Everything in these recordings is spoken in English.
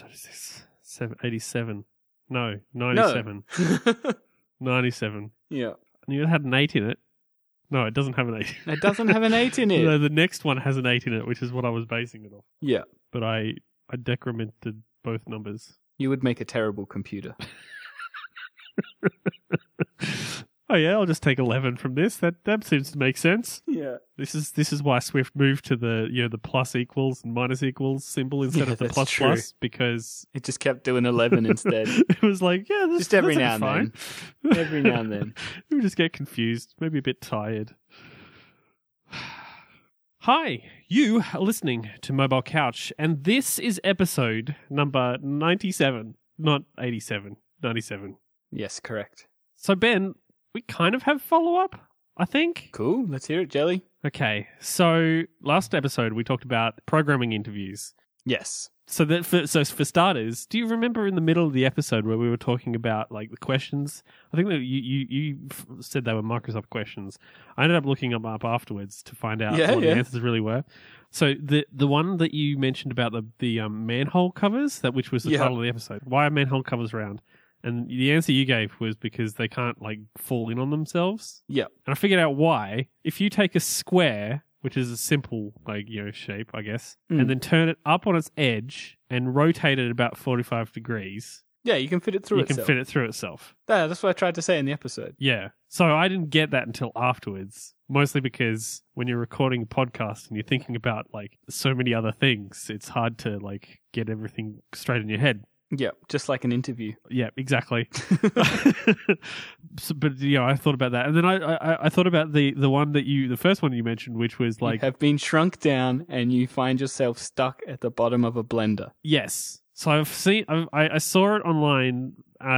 episode is this? 87. No, 97. No. 97. Yeah. And it had an 8 in it. No, it doesn't have an 8. It doesn't have an 8 in it. No, the next one has an 8 in it, which is what I was basing it off. Yeah. But I decremented both numbers. You would make a terrible computer. Oh yeah, I'll just take 11 from this. That seems to make sense. Yeah. This is why Swift moved to the the plus equals and minus equals symbol instead of the plus true. Plus because it just kept doing 11 instead. It was like this, just every now and fine. Then. Every now and then we just get confused, maybe a bit tired. Hi, you are listening to Mobile Couch, and this is episode number 97, not 87, 97. Yes, correct. So Ben, we kind of have follow-up, I think. Cool, let's hear it, Jelly. Okay, so last episode we talked about programming interviews. Yes. So for starters, do you remember in the middle of the episode where we were talking about like the questions? I think that you said they were Microsoft questions. I ended up looking them up afterwards to find out what the answers really were. So the one that you mentioned about the manhole covers, which was the title of the episode. Why are manhole covers round? And the answer you gave was because they can't like fall in on themselves. Yeah. And I figured out why. If you take a square, which is a simple shape, I guess, and then turn it up on its edge and rotate it about 45 degrees. Yeah, you can fit it through itself. You can fit it through itself. Yeah, that's what I tried to say in the episode. Yeah. So I didn't get that until afterwards, mostly because when you're recording a podcast and you're thinking about like so many other things, it's hard to like get everything straight in your head. Yeah, just like an interview. Yeah, exactly. So, I thought about that. And then I thought about the first one you mentioned, which was like... You have been shrunk down and you find yourself stuck at the bottom of a blender. Yes. So I saw it online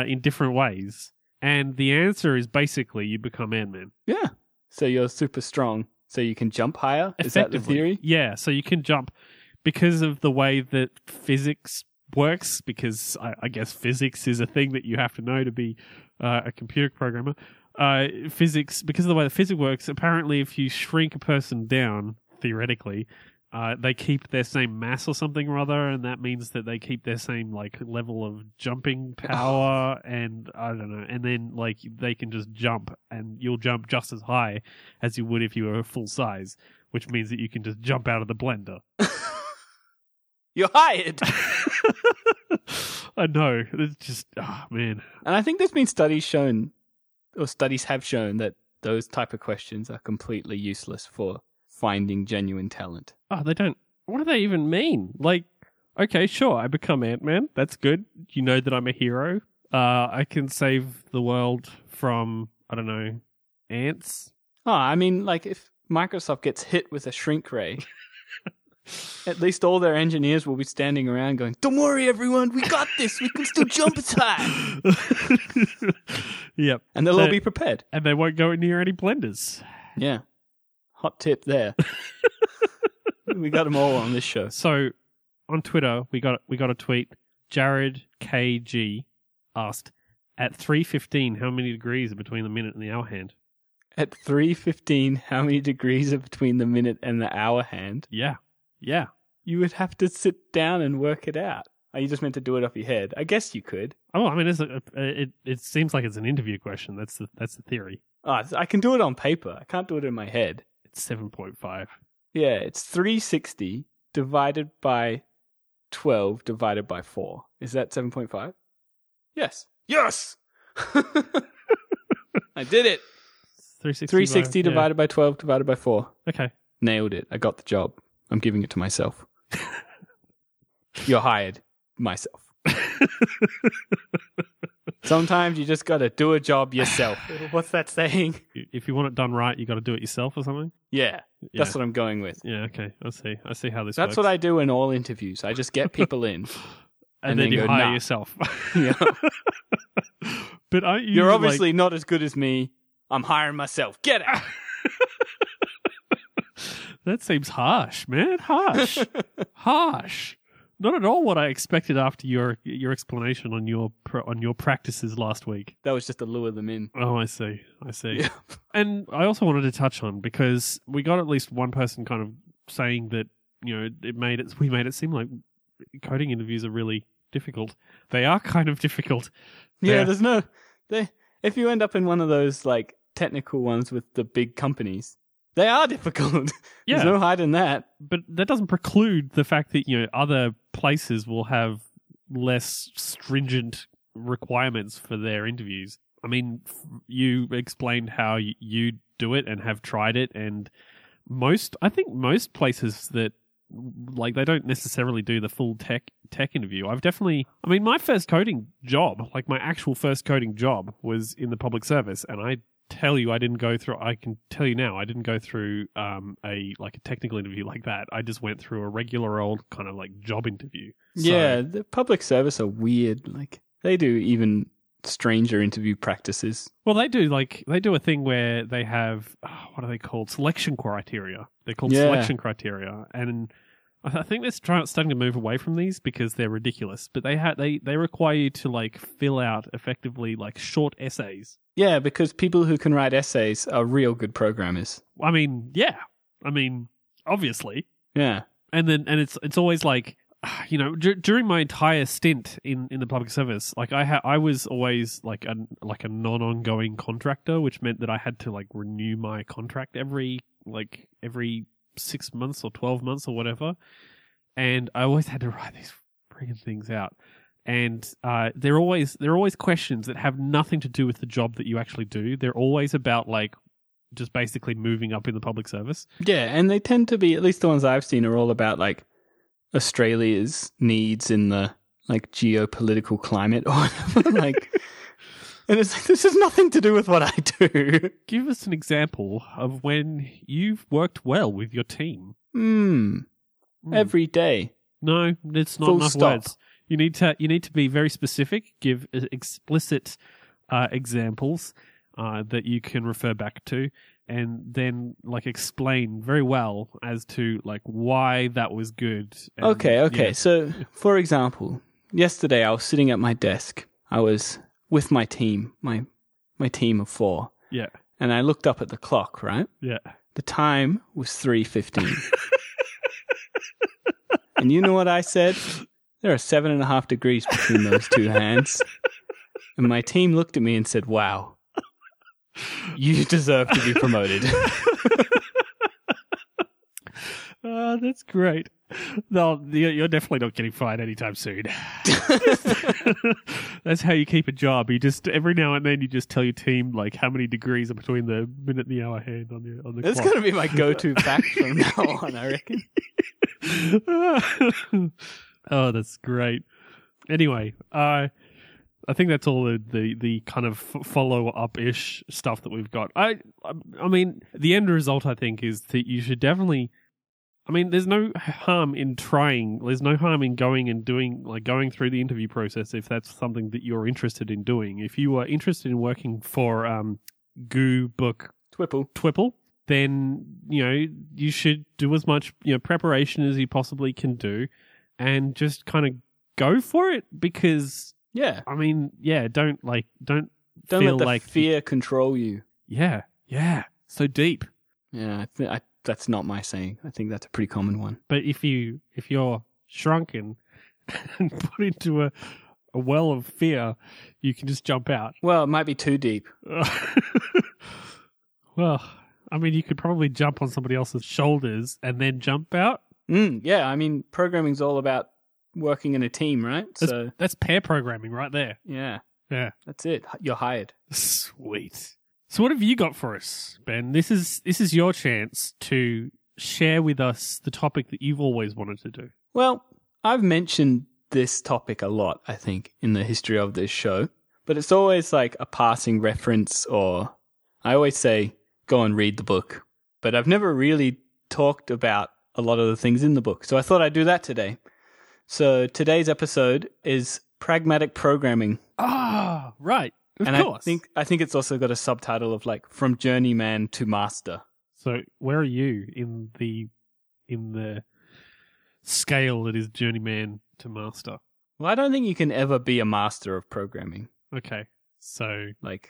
in different ways. And the answer is basically you become Ant-Man. Yeah. So you're super strong. So you can jump higher? Is that the theory? Yeah, so you can jump because of the way that physics works, because I guess physics is a thing that you have to know to be a computer programmer. Physics, because of the way that physics works, apparently if you shrink a person down, theoretically, they keep their same mass or something or other, and that means that they keep their same like level of jumping power, and I don't know, and then like they can just jump, and you'll jump just as high as you would if you were full size, which means that you can just jump out of the blender. You're hired! I know. It's just, man. And I think there's been studies have shown that those type of questions are completely useless for finding genuine talent. Oh, they don't, what do they even mean? Like, okay, sure, I become Ant-Man. That's good. You know that I'm a hero. I can save the world from, I don't know, ants. Oh, I mean, like if Microsoft gets hit with a shrink ray... At least all their engineers will be standing around going, "Don't worry, everyone, we got this. We can still jump as high." Yep. And they'll all be prepared. And they won't go near any blenders. Yeah. Hot tip there. We got them all on this show. So on Twitter, we got a tweet. Jared KG asked, at 3:15, how many degrees are between the minute and the hour hand? At 3:15, how many degrees are between the minute and the hour hand? Yeah. Yeah. You would have to sit down and work it out. Are you just meant to do it off your head? I guess you could. Oh, I mean, it seems like it's an interview question. That's the theory. Oh, I can do it on paper. I can't do it in my head. It's 7.5. Yeah, it's 360 divided by 12 divided by 4. Is that 7.5? Yes. Yes! I did it! 360 divided by 12 divided by 4. Okay. Nailed it. I got the job. I'm giving it to myself. You're hired. Myself. Sometimes you just got to do a job yourself. What's that saying? If you want it done right, you got to do it yourself or something? Yeah. That's what I'm going with. Yeah, okay. I see how this works. That's what I do in all interviews. I just get people in. and then you go, hire yourself. Yeah. But aren't you're obviously not as good as me. I'm hiring myself. Get out. That seems harsh, man. Harsh. Not at all what I expected after your explanation on your practices last week. That was just to lure them in. Oh, I see. Yeah. And I also wanted to touch on, because we got at least one person kind of saying that we made it seem like coding interviews are really difficult. They are kind of difficult. Yeah, there's no... If you end up in one of those like technical ones with the big companies, they are difficult. Yeah. There's no hiding that. But that doesn't preclude the fact that, you know, other places will have less stringent requirements for their interviews. I mean, you explained how you do it and have tried it, and most places that like they don't necessarily do the full tech interview. My first coding job, like my actual first coding job, was in the public service, and I can tell you now, I didn't go through a technical interview like that. I just went through a regular old kind of like job interview. So, yeah, the public service are weird. Like they do even stranger interview practices. Well, they do a thing where they have what are they called? Selection criteria. They're called selection criteria, and I think they're starting to move away from these because they're ridiculous. But they require you to like fill out effectively like short essays. Yeah, because people who can write essays are real good programmers. I mean, yeah. I mean, obviously. Yeah. And then it's always like, you know, during my entire stint in the public service, like I was always like a non-ongoing contractor, which meant that I had to like renew my contract every 6 months or 12 months or whatever, and I always had to write these friggin' things out, and they're always questions that have nothing to do with the job that you actually do. They're always about like just basically moving up in the public service. Yeah, and they tend to be, at least the ones I've seen, are all about like Australia's needs in the like geopolitical climate or whatever. Like, and it's like, this has nothing to do with what I do. Give us an example of when you've worked well with your team. Every day. No, it's not enough words. You need to be very specific. Give explicit examples that you can refer back to. And then, like, explain very well as to, like, why that was good. And, okay. Yeah. So, for example, yesterday I was sitting at my desk. I was with my team, my team of four. Yeah. And I looked up at the clock, right? Yeah. The time was 3:15. And you know what I said? There are 7.5 degrees between those two hands. And my team looked at me and said, wow. You deserve to be promoted. That's great. No, you're definitely not getting fired anytime soon. That's how you keep a job. You just every now and then you just tell your team like how many degrees are between the minute and the hour hand on the clock. That's going to be my go-to fact from now on, I reckon. Oh, that's great. Anyway, I think that's all the kind of follow-up-ish stuff that we've got. I mean, the end result, I think, is that you should definitely... I mean, there's no harm in trying. There's no harm in going and doing, like, going through the interview process if that's something that you're interested in doing. If you are interested in working for Goo Book... Twipple. Then, you know, you should do as much, you know, preparation as you possibly can do and just kind of go for it because... Yeah. I mean, yeah, don't feel let the like fear control you. Yeah. Yeah. So deep. Yeah, I that's not my saying. I think that's a pretty common one. But if you're shrunken and put into a well of fear, you can just jump out. Well, it might be too deep. Well, I mean, you could probably jump on somebody else's shoulders and then jump out. Yeah, I mean, programming's all about working in a team, right? So that's pair programming right there. Yeah. That's it. You're hired. Sweet. So what have you got for us, Ben? This is your chance to share with us the topic that you've always wanted to do. Well, I've mentioned this topic a lot, I think, in the history of this show, but it's always like a passing reference, or I always say, go and read the book. But I've never really talked about a lot of the things in the book. So I thought I'd do that today. So today's episode is Pragmatic Programming. Ah, right. Of course. I think it's also got a subtitle of like From Journeyman to Master. So where are you in the scale that is Journeyman to Master? Well, I don't think you can ever be a master of programming. Okay. So like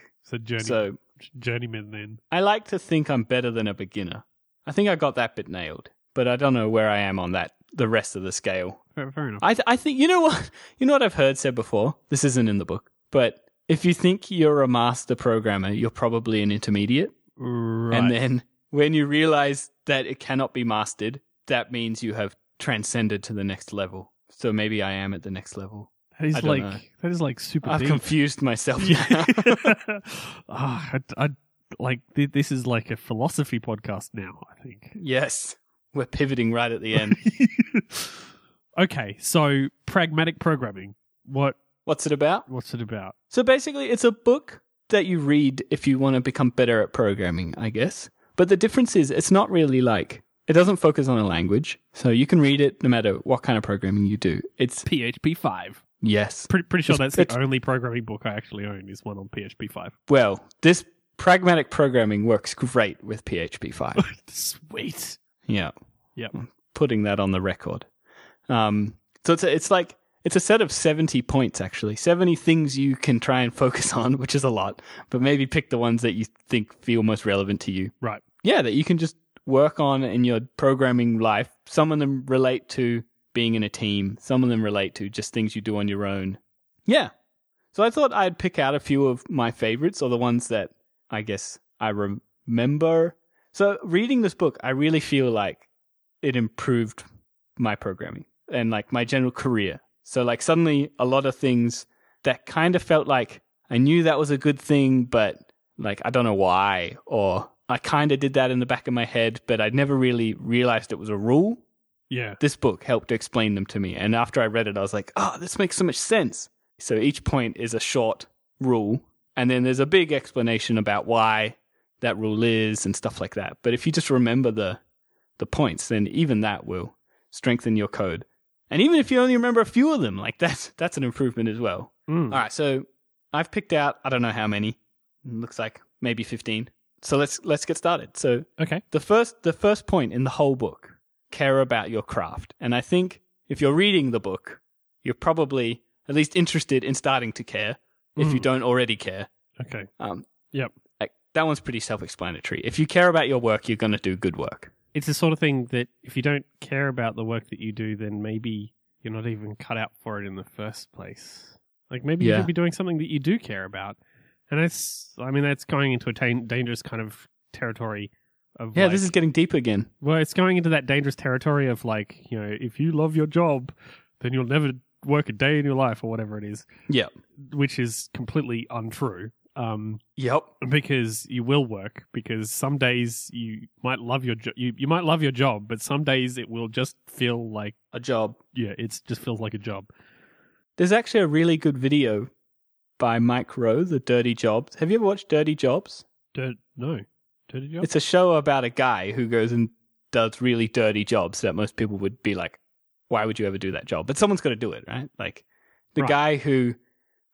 Journeyman then. I like to think I'm better than a beginner. I think I got that bit nailed, but I don't know where I am on that the rest of the scale. fair enough. I think you know what I've heard said before. This isn't in the book, but if you think you're a master programmer, you're probably an intermediate. Right. And then when you realize that it cannot be mastered, that means you have transcended to the next level. So maybe I am at the next level. That is like super deep. I've confused myself. Yeah. This is like a philosophy podcast now, I think. Yes. We're pivoting right at the end. Okay, so pragmatic programming. What's it about? What's it about? So basically, it's a book that you read if you want to become better at programming, I guess. But the difference is it's not really like, it doesn't focus on a language. So you can read it no matter what kind of programming you do. It's PHP 5. Yes. Pretty sure that's the only programming book I actually own is one on PHP 5. Well, this pragmatic programming works great with PHP 5. Sweet. Yeah. Yeah. Putting that on the record. So it's a set of 70 points, actually. 70 things you can try and focus on, which is a lot, but maybe pick the ones that you think feel most relevant to you. Right. Yeah, that you can just work on in your programming life. Some of them relate to being in a team. Some of them relate to just things you do on your own. Yeah. So I thought I'd pick out a few of my favorites, or the ones that I guess I remember. So reading this book, I really feel like it improved my programming and like my general career. So like suddenly a lot of things that kind of felt like I knew that was a good thing, but like I don't know why, or I kind of did that in the back of my head, but I'd never really realized it was a rule. Yeah. This book helped explain them to me. And after I read it, I was like, oh, this makes so much sense. So each point is a short rule. And then there's a big explanation about why that rule is and stuff like that. But if you just remember the points, then even that will strengthen your code. And even if you only remember a few of them, like that's an improvement as well. Mm. All right, so I've picked out, I don't know how many. It looks like maybe 15. So let's get started. So okay. The first point in the whole book, care about your craft. And I think if you're reading the book, you're probably at least interested in starting to care if you don't already care. Okay. Yep. That one's pretty self-explanatory. If you care about your work, you're going to do good work. It's the sort of thing that if you don't care about the work that you do, then maybe you're not even cut out for it in the first place. Like maybe you could be doing something that you do care about. And that's going into a dangerous kind of territory of this is getting deep again. Well, it's going into that dangerous territory of like, you know, if you love your job, then you'll never work a day in your life or whatever it is. Yeah. Which is completely untrue. Because you will work, because some days you might love your job, but some days it will just feel like a job. Yeah, it just feels like a job. There's actually a really good video by Mike Rowe, The Dirty Jobs. Have you ever watched Dirty Jobs? No. Dirty Jobs? It's a show about a guy who goes and does really dirty jobs that most people would be like, why would you ever do that job? But someone's got to do it, right? Like the guy who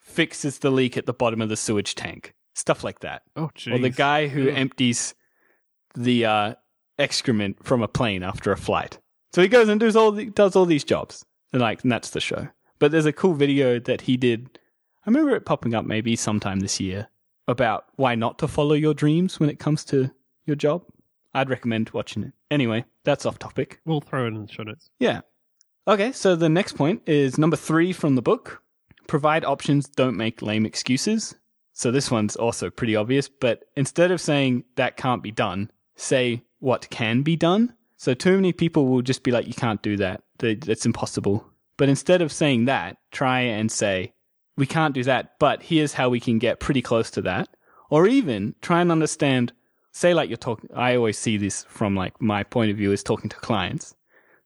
fixes the leak at the bottom of the sewage tank. Stuff like that. Oh, geez. Or the guy who empties the excrement from a plane after a flight. So he goes and does all these jobs. And that's the show. But there's a cool video that he did. I remember it popping up maybe sometime this year about why not to follow your dreams when it comes to your job. I'd recommend watching it. Anyway, that's off topic. We'll throw it in the show notes. Yeah. Okay, so the next point is number 3 from the book. Provide options, don't make lame excuses. So this one's also pretty obvious, but instead of saying that can't be done, say what can be done. So too many people will just be like, you can't do that. That's impossible. But instead of saying that, try and say, we can't do that, but here's how we can get pretty close to that. Or even try and understand, say like you're talking, I always see this from like my point of view is talking to clients.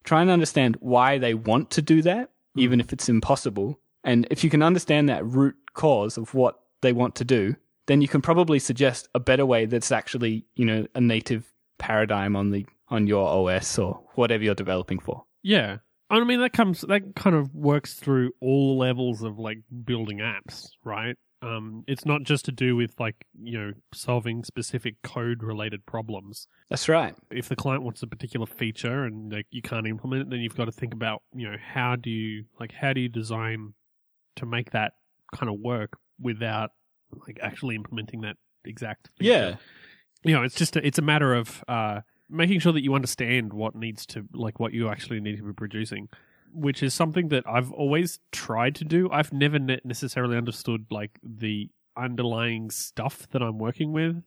Try and understand why they want to do that, even if it's impossible. And if you can understand that root cause of what they want to do, then you can probably suggest a better way that's actually, you know, a native paradigm on your OS or whatever you're developing for. Yeah. I mean, that kind of works through all levels of like building apps, right? It's not just to do with like, you know, solving specific code related problems. That's right. If the client wants a particular feature and like you can't implement it, then you've got to think about, you know, how do you design to make that kind of work without like actually implementing that exact feature. Yeah. You know, it's a matter of, making sure that you understand what needs to, like what you actually need to be producing. which is something that I've always tried to do. I've never necessarily understood like the underlying stuff that I'm working with,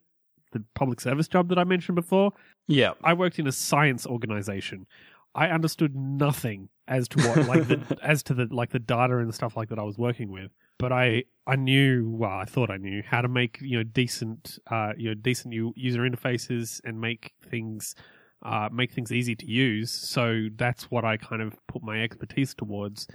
the public service job that I mentioned before. Yeah. I worked in a science organization. I understood nothing as to what, like, the data and stuff like that I was working with. But I thought I knew how to make, decent user interfaces and make things easy to use. So that's what I kind of put my expertise towards.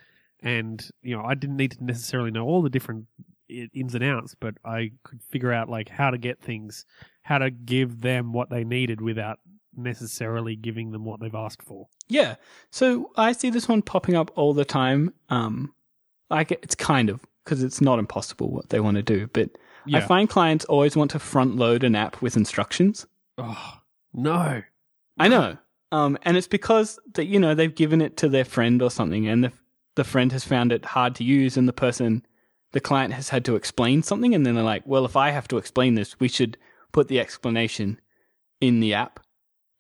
And, I didn't need to necessarily know all the different ins and outs, but I could figure out like how to get things, how to give them what they needed without necessarily giving them what they've asked for. Yeah. So I see this one popping up all the time. It's kind of, because it's not impossible what they want to do, but yeah. I find clients always want to front load an app with instructions. Oh, no. I know. And it's because that, they've given it to their friend or something, and the friend has found it hard to use, and the client has had to explain something, and then they're like, well, if I have to explain this, we should put the explanation in the app.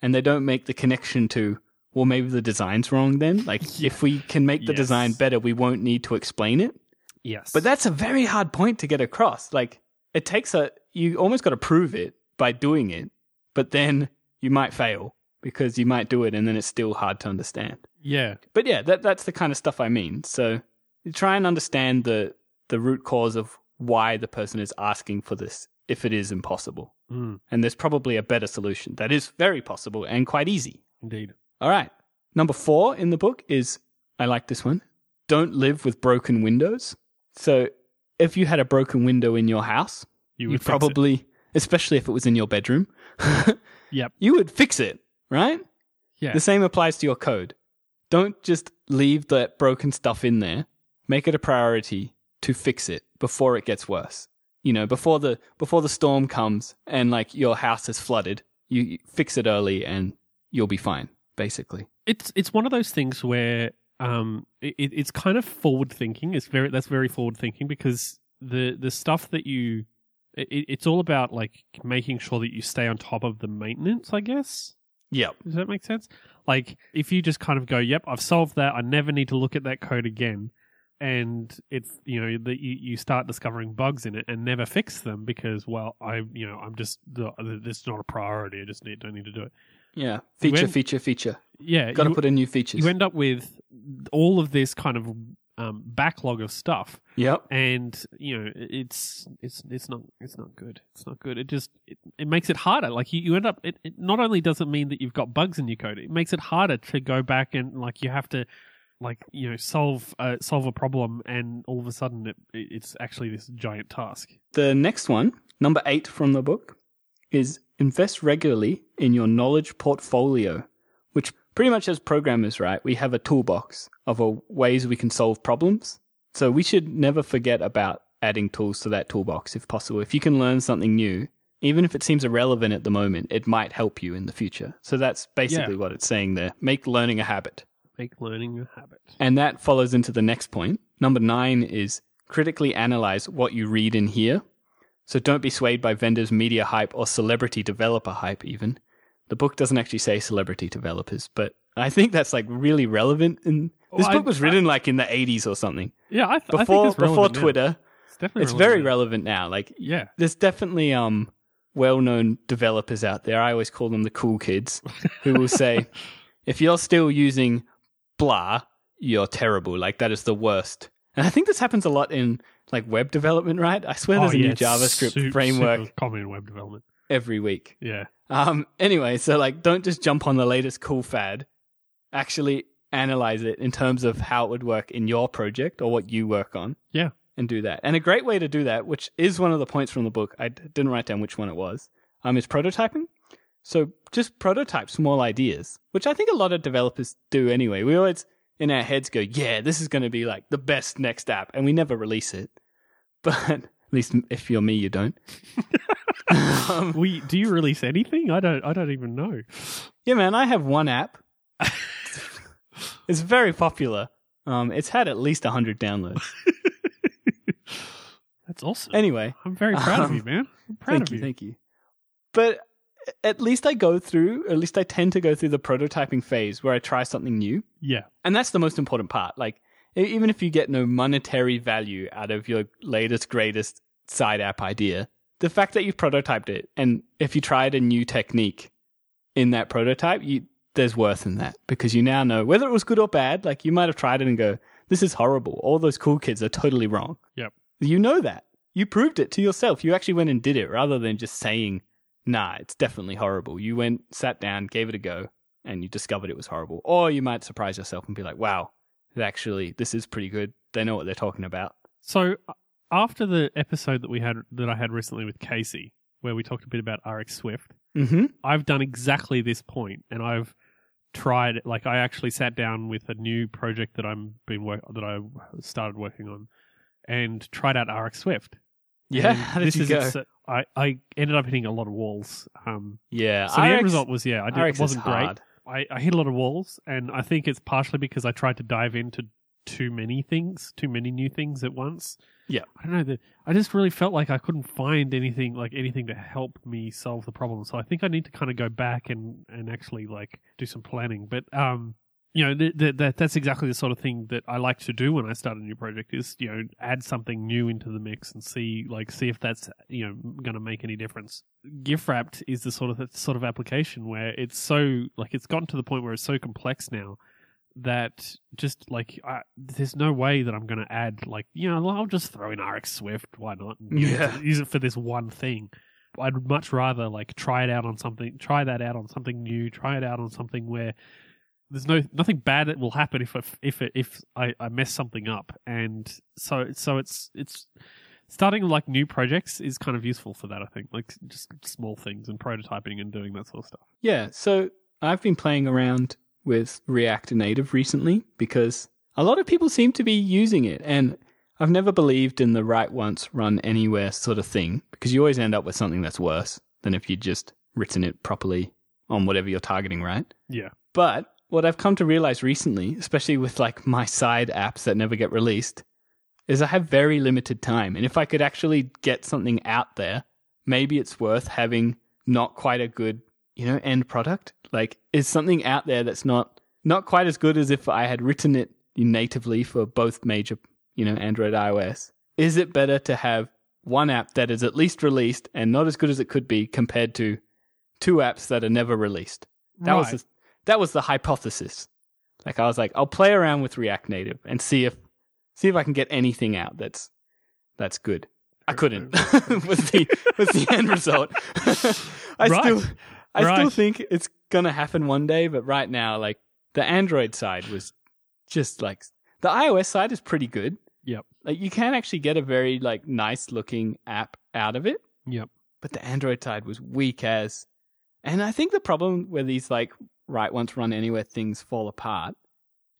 And they don't make the connection to, well, maybe the design's wrong then. Like, yeah. If we can make the design better, we won't need to explain it. Yes. But that's a very hard point to get across. Like, it takes you almost got to prove it by doing it, but then you might fail because you might do it and then it's still hard to understand. Yeah. But yeah, that's the kind of stuff I mean. So you try and understand the root cause of why the person is asking for this if it is impossible. Mm. And there's probably a better solution that is very possible and quite easy. Indeed. All right. Number 4 in the book is, I like this one, don't live with broken windows. So if you had a broken window in your house, you probably, especially if it was in your bedroom, yep. You would fix it, right? Yeah. The same applies to your code. Don't just leave that broken stuff in there. Make it a priority to fix it before it gets worse. Before the storm comes and like your house is flooded, you fix it early and you'll be fine, basically. It's one of those things where it's kind of forward thinking. That's very forward thinking, because the stuff that it's all about like making sure that you stay on top of the maintenance, I guess. Yeah. Does that make sense? Like if you just kind of go, yep, I've solved that, I never need to look at that code again. And it's, that you start discovering bugs in it and never fix them because, well, it's not a priority. I just don't need to do it. Yeah. Feature. Yeah. Got to put in new features. You end up with all of this kind of backlog of stuff. Yep. And, it's not good. It's not good. It just, it makes it harder. Like you end up, it not only does it mean that you've got bugs in your code, it makes it harder to go back and like you have to, like, solve a problem, and all of a sudden it's actually this giant task. The next one, number 8 from the book, is invest regularly in your knowledge portfolio, which pretty much as programmers, right, we have a toolbox of ways we can solve problems. So we should never forget about adding tools to that toolbox if possible. If you can learn something new, even if it seems irrelevant at the moment, it might help you in the future. So that's basically what it's saying there. Make learning a habit. Make learning a habit. And that follows into the next point. Number 9 is critically analyze what you read and hear. So don't be swayed by vendors, media hype, or celebrity developer hype even. The book doesn't actually say celebrity developers, but I think that's like really relevant. This book was written like in the 80s or something. Yeah, I think it's before Twitter. It's very relevant now. Like, yeah, there's definitely well-known developers out there. I always call them the cool kids who will say, if you're still using blah, you're terrible. Like, that is the worst. And I think this happens a lot in like web development, right? I swear there's a new JavaScript framework. Super common in web development. Every week. Yeah. Anyway, so like, don't just jump on the latest cool fad. Actually analyze it in terms of how it would work in your project or what you work on. Yeah. And do that. And a great way to do that, which is one of the points from the book, I didn't write down which one it was, is prototyping. So just prototype small ideas, which I think a lot of developers do anyway. We always in our heads go, yeah, this is going to be like the best next app, and we never release it. But at least if you're me, you don't. Do you release anything? I don't even know. Yeah, man, I have one app. It's very popular. It's had at least 100 downloads. That's awesome. Anyway, I'm very proud of you, man. I'm proud of you. Thank you. But at least I go through, at least I tend to go through the prototyping phase where I try something new. Yeah. And that's the most important part. Like, even if you get no monetary value out of your latest, greatest side app idea, the fact that you've prototyped it, and if you tried a new technique in that prototype, there's worth in that, because you now know whether it was good or bad. Like, you might have tried it and go, this is horrible. All those cool kids are totally wrong. Yep. You know that. You proved it to yourself. You actually went and did it rather than just saying, nah, it's definitely horrible. You went, sat down, gave it a go, and you discovered it was horrible. Or you might surprise yourself and be like, wow, actually, this is pretty good. They know what they're talking about. So after the episode that I had recently with Casey, where we talked a bit about RxSwift, mm-hmm. I've done exactly this point, and I've tried. Like, I actually sat down with a new project that I started working on, and tried out RxSwift. Yeah, how did you go? I ended up hitting a lot of walls. So the end result was it wasn't great. I hit a lot of walls, and I think it's partially because I tried to dive into too many new things at once. Yeah, I don't know. I just really felt like I couldn't find anything to help me solve the problem. So I think I need to kind of go back and actually like do some planning. But that's exactly the sort of thing that I like to do when I start a new project. Is add something new into the mix and see if that's going to make any difference. GIF Wrapped is the sort of application where it's so like it's gotten to the point where it's so complex now. That just like there's no way that I'm going to add I'll just throw in RxSwift, why not, and use it for this one thing. I'd much rather like try it out on something where there's nothing bad that will happen if I mess something up, and so it's starting like new projects is kind of useful for that, I think, like just small things and prototyping and doing that sort of stuff. Yeah, so I've been playing around with React Native recently because a lot of people seem to be using it, and I've never believed in the write once, run anywhere sort of thing, because you always end up with something that's worse than if you'd just written it properly on whatever you're targeting, right? Yeah. But what I've come to realize recently, especially with like my side apps that never get released, is I have very limited time, and if I could actually get something out there, maybe it's worth having not quite a good end product. Like, is something out there that's not quite as good as if I had written it natively for both major, Android, iOS. Is it better to have one app that is at least released and not as good as it could be compared to two apps that are never released? That was the hypothesis. Like, I was like, I'll play around with React Native and see if I can get anything out that's good. I couldn't. was the end result. I still think it's going to happen one day, but right now, like, the Android side was just like, the iOS side is pretty good. Yep. Like, you can actually get a very, like, nice looking app out of it. Yep. But the Android side was weak as, and I think the problem where these, like, write once, run anywhere things fall apart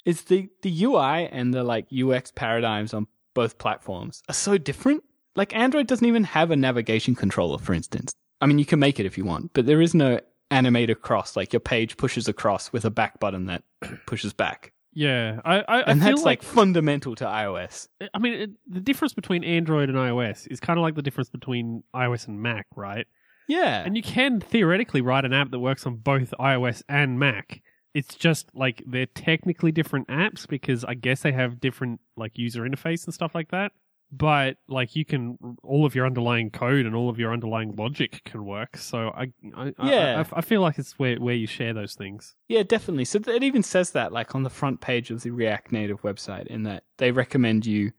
is the UI and the, like, UX paradigms on both platforms are so different. Like, Android doesn't even have a navigation controller, for instance. I mean, you can make it if you want, but there is no animate across. Like, your page pushes across with a back button that pushes back. Yeah. I feel that's like fundamental to iOS. I mean, the difference between Android and iOS is kind of like the difference between iOS and Mac, right? Yeah. And you can theoretically write an app that works on both iOS and Mac. It's just like they're technically different apps because I guess they have different like user interface and stuff like that. But like you can, all of your underlying code and all of your underlying logic can work. So I feel like it's where you share those things. Yeah, definitely. So it even says that like on the front page of the React Native website, in that they recommend you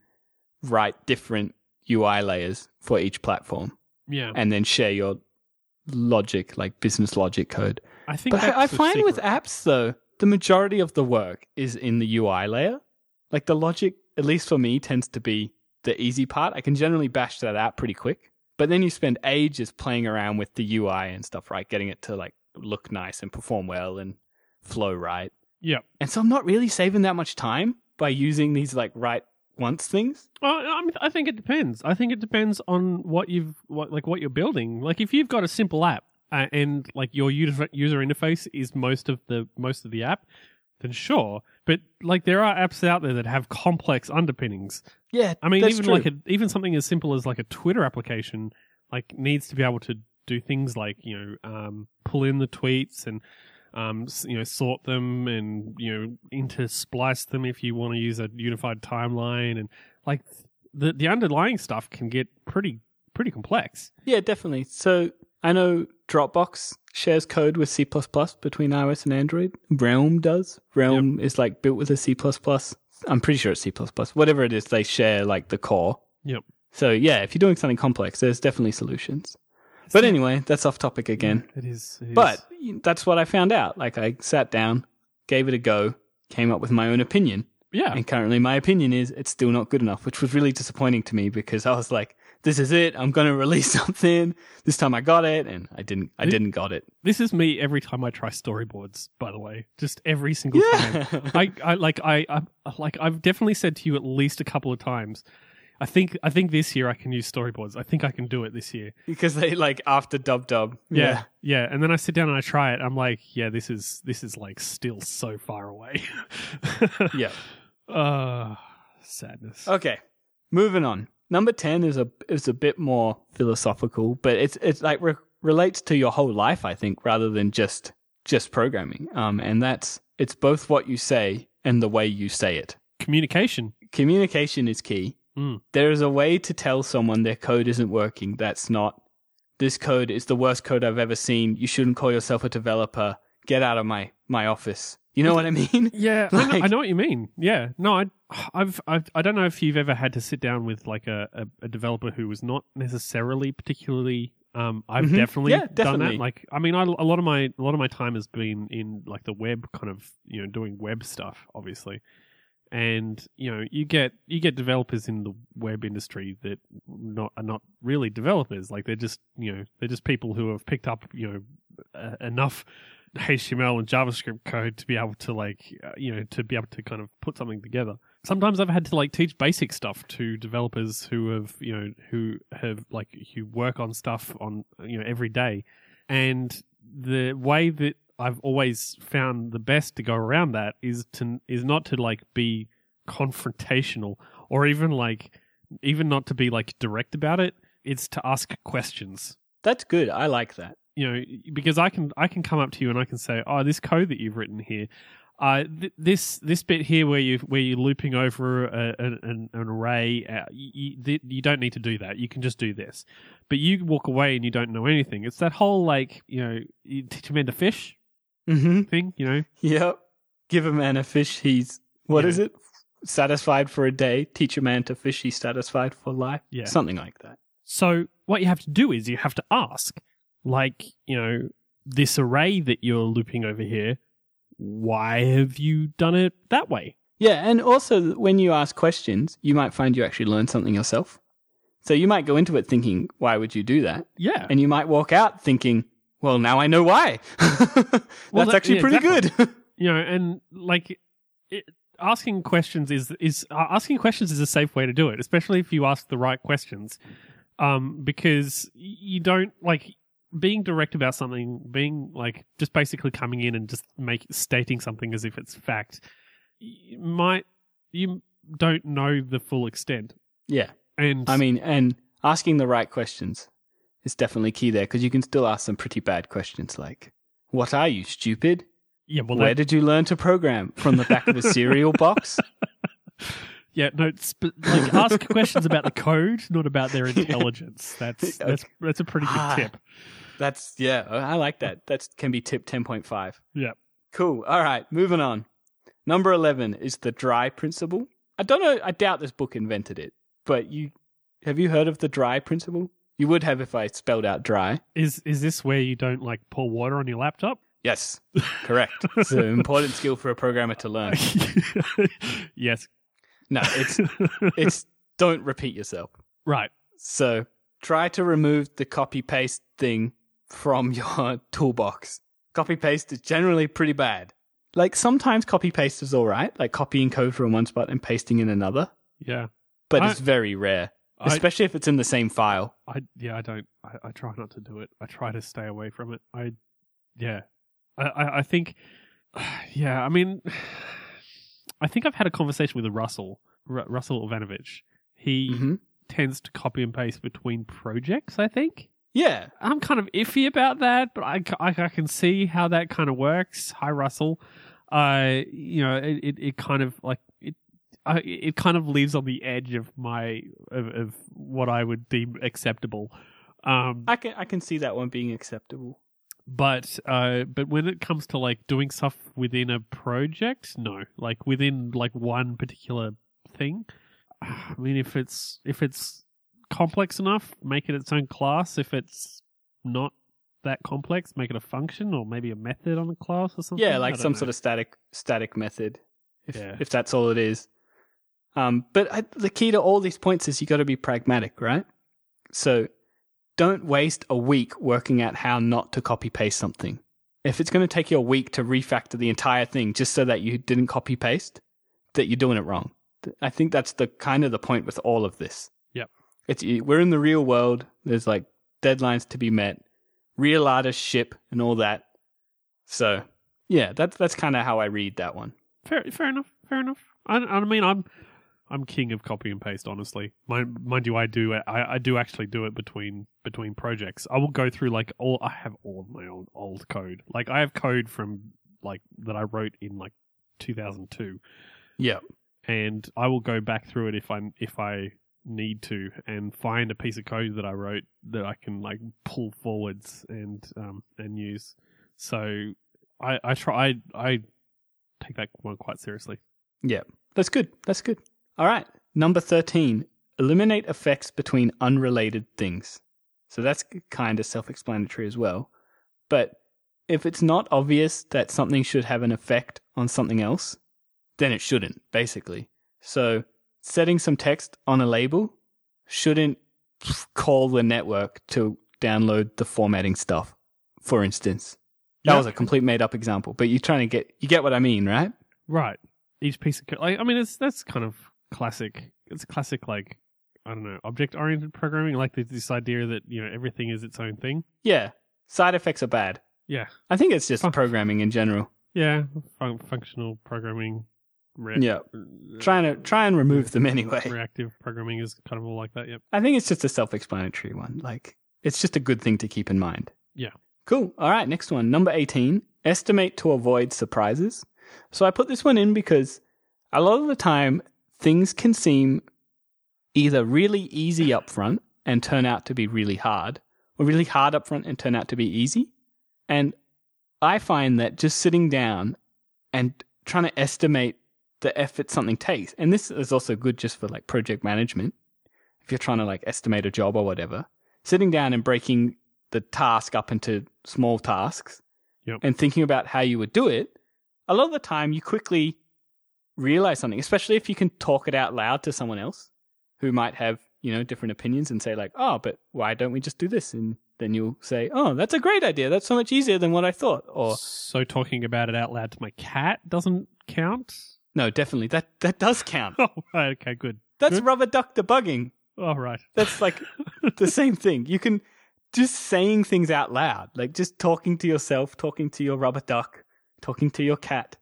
write different UI layers for each platform. Yeah, and then share your logic, like business logic code. I think. But I find with apps though, the majority of the work is in the UI layer. Like the logic, at least for me, tends to be the easy part. I can generally bash that out pretty quick, but then you spend ages playing around with the UI and stuff, right? Getting it to like look nice and perform well and flow right. Yeah. And so I'm not really saving that much time by using these like write once things. I think it depends. I think it depends on what you're building. Like if you've got a simple app and like your user interface is most of the app, then sure. But like there are apps out there that have complex underpinnings. Yeah, I mean, even true. Like even something as simple as like a Twitter application like needs to be able to do things like, pull in the tweets and, sort them and, intersplice them if you want to use a unified timeline. And like the underlying stuff can get pretty complex. Yeah, definitely. So I know Dropbox shares code with C++ between iOS and Android. Realm does. Realm is like built with a C++. I'm pretty sure it's C++. Whatever it is, they share like the core. Yep. So yeah, if you're doing something complex, there's definitely solutions. But anyway, that's off topic again. Yeah, it is. But that's what I found out. Like I sat down, gave it a go, came up with my own opinion. Yeah. And currently my opinion is it's still not good enough, which was really disappointing to me because I was like, this is it. I'm going to release something. This time I got it, and I didn't got it. This is me every time I try storyboards, by the way. Just every single time. I've definitely said to you at least a couple of times, I think this year I can use storyboards. I think I can do it this year. Because they like after Dub. Yeah. And then I sit down and I try it. I'm like, yeah, this is like still so far away. Yeah. Sadness. Okay. Moving on. Number 10 is a bit more philosophical, but it's like relates to your whole life, I think, rather than just programming. And it's both what you say and the way you say it. Communication. Communication is key. Mm. There is a way to tell someone their code isn't working. That's not, this code is the worst code I've ever seen. You shouldn't call yourself a developer. Get out of my office. You know what I mean? Yeah, like, I know what you mean. Yeah, no, I don't know if you've ever had to sit down with like a developer who was not necessarily particularly. I've definitely done that. Like, I mean, a lot of my time has been in like the web kind of, doing web stuff, obviously, and you get developers in the web industry that are not really developers. Like they're just people who have picked up enough HTML and JavaScript code to be able to kind of put something together. Sometimes I've had to like teach basic stuff to developers who work on stuff on every day. And the way that I've always found the best to go around that is not to like be confrontational or even not to be like direct about it. It's to ask questions. That's good. I like that. Because I can come up to you and I can say, oh, this code that you've written here, this bit here where you're looping over an array, you don't need to do that. You can just do this. But you walk away and you don't know anything. It's that whole you teach a man to fish thing. Yep. Give a man a fish, he's is it? Satisfied for a day. Teach a man to fish, he's satisfied for life. Yeah, something like that. So what you have to do is you have to ask. Like, this array that you're looping over here, why have you done it that way? Yeah, and also when you ask questions, you might find you actually learn something yourself. So you might go into it thinking, why would you do that? Yeah. And you might walk out thinking, well, now I know why. That's actually pretty good. Asking questions is a safe way to do it, especially if you ask the right questions. Because you don't being direct about something, being just basically coming in and just stating something as if it's fact, you don't know the full extent. Yeah. And asking the right questions is definitely key there, because you can still ask some pretty bad questions like, what are you, stupid? Yeah. Well, where did you learn to program? From the back of a cereal box? Yeah, no. Ask questions about the code, not about their intelligence. That's a pretty good tip. I like that. That can be tip 10.5. Yeah, cool. All right, moving on. Number 11 is the dry principle. I don't know. I doubt this book invented it, but have you heard of the dry principle? You would have if I spelled out dry. Is this where you don't pour water on your laptop? Yes, correct. It's an important skill for a programmer to learn. Yes. No, it's don't repeat yourself. Right. So try to remove the copy-paste thing from your toolbox. Copy-paste is generally pretty bad. Sometimes copy-paste is all right, copying code from one spot and pasting in another. Yeah. But it's very rare, especially if it's in the same file. I try not to do it. I try to stay away from it. I think I've had a conversation with Russell Ivanovich. He tends to copy and paste between projects, I think. Yeah, I'm kind of iffy about that, but I can see how that kind of works. Hi, Russell. You know, it kind of like it. It kind of leaves on the edge of my of what I would deem acceptable. I can see that one being acceptable. But when it comes to like doing stuff within a project, no, like within like one particular thing. I mean, if it's complex enough, make it its own class. If it's not that complex, make it a function or maybe a method on a class or something. Yeah, like some sort of static method. If that's all it is. The key to all these points is you got to be pragmatic, right? So don't waste a week working out how not to copy paste something. If it's going to take you a week to refactor the entire thing just so that you didn't copy paste, that you're doing it wrong. I think that's the kind of the point with all of this. Yep. We're in the real world. There's like deadlines to be met, real artists ship and all that. So yeah, that's kind of how I read that one. Fair enough. I mean, I'm king of copy and paste, honestly. Mind you, I do actually do it between projects. I will go through like I have all of my old code. Like I have code from like that I wrote in like 2002. Yeah, and I will go back through it if I need to and find a piece of code that I wrote that I can like pull forwards and use. So I take that one quite seriously. Yeah, that's good. All right. Number 13, eliminate effects between unrelated things. So that's kind of self-explanatory as well. But if it's not obvious that something should have an effect on something else, then it shouldn't, basically. So setting some text on a label shouldn't call the network to download the formatting stuff, for instance. That was a complete made-up example, but you're trying to get what I mean, right? Right. Each piece of code, like, I mean, that's kind of classic. It's classic, like, I don't know, object-oriented programming. Like this idea that, you know, everything is its own thing. Yeah, side effects are bad. Yeah, I think it's just programming in general. Yeah, functional programming. Trying to remove them anyway. Reactive programming is kind of all like that. Yep. I think it's just a self-explanatory one. Like, it's just a good thing to keep in mind. Yeah. Cool. All right, next one. Number 18, estimate to avoid surprises. So I put this one in because a lot of the time things can seem either really easy up front and turn out to be really hard, or really hard up front and turn out to be easy. And I find that just sitting down and trying to estimate the effort something takes, and this is also good just for like project management, if you're trying to like estimate a job or whatever, sitting down and breaking the task up into small tasks and thinking about how you would do it, a lot of the time you quickly realize something, especially if you can talk it out loud to someone else who might have, you know, different opinions and say like, oh, but why don't we just do this? And then you'll say, oh, that's a great idea. That's so much easier than what I thought. Or so talking about it out loud to my cat doesn't count? No, definitely. That does count. Oh, right. Okay, good. That's good. Rubber duck debugging. Oh, right. That's like the same thing. You can just saying things out loud, like just talking to yourself, talking to your rubber duck, talking to your cat.